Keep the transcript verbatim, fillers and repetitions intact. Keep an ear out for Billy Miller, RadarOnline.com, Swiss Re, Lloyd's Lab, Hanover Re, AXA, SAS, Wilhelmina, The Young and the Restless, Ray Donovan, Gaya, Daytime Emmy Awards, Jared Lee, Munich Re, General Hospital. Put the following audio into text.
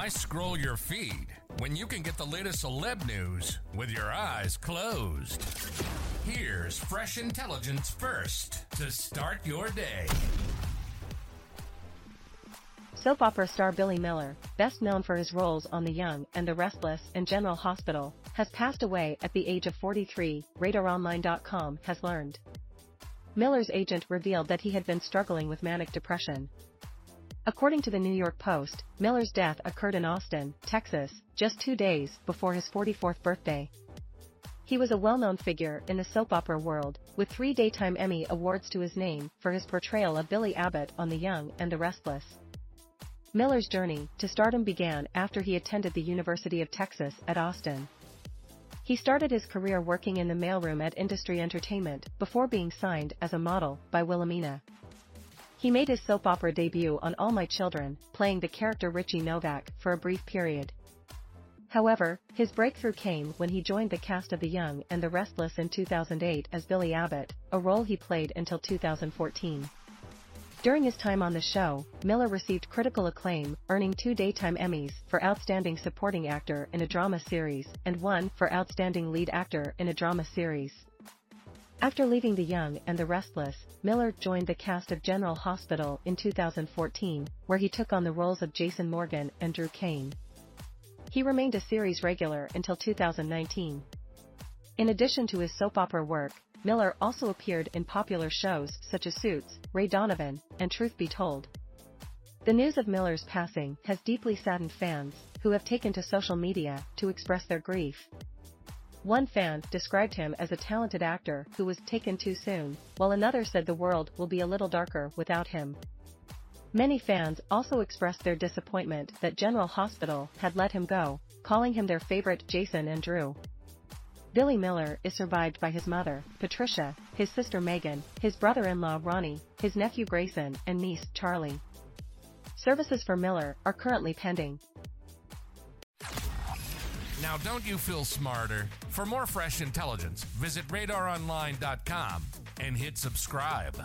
Why scroll your feed when you can get the latest celeb news with your eyes closed? Here's fresh intelligence first to start your day. Soap opera star Billy Miller, best known for his roles on The Young and the Restless and General Hospital, has passed away at the age of forty-three, Radar Online dot com has learned. Miller's agent revealed that he had been struggling with manic depression. According to the New York Post, Miller's death occurred in Austin, Texas, just two days before his forty-fourth birthday. He was a well-known figure in the soap opera world, with three Daytime Emmy Awards to his name for his portrayal of Billy Abbott on The Young and the Restless. Miller's journey to stardom began after he attended the University of Texas at Austin. He started his career working in the mailroom at Industry Entertainment before being signed as a model by Wilhelmina. He made his soap opera debut on All My Children, playing the character Richie Novak for a brief period. However, his breakthrough came when he joined the cast of The Young and the Restless in two thousand eight as Billy Abbott, a role he played until two thousand fourteen. During his time on the show, Miller received critical acclaim, earning two Daytime Emmys for Outstanding Supporting Actor in a Drama Series and one for Outstanding Lead Actor in a Drama Series. After leaving The Young and the Restless, Miller joined the cast of General Hospital in two thousand fourteen, where he took on the roles of Jason Morgan and Drew Kane. He remained a series regular until two thousand nineteen. In addition to his soap opera work, Miller also appeared in popular shows such as Suits, Ray Donovan, and Truth Be Told. The news of Miller's passing has deeply saddened fans, who have taken to social media to express their grief. One fan described him as a talented actor who was taken too soon, while another said the world will be a little darker without him. Many fans also expressed their disappointment that General Hospital had let him go, calling him their favorite Jason and Drew. Billy Miller is survived by his mother, Patricia, his sister Megan, his brother-in-law Ronnie, his nephew Grayson, and niece Charlie. Services for Miller are currently pending. Now don't you feel smarter? For more fresh intelligence, visit Radar Online dot com and hit subscribe.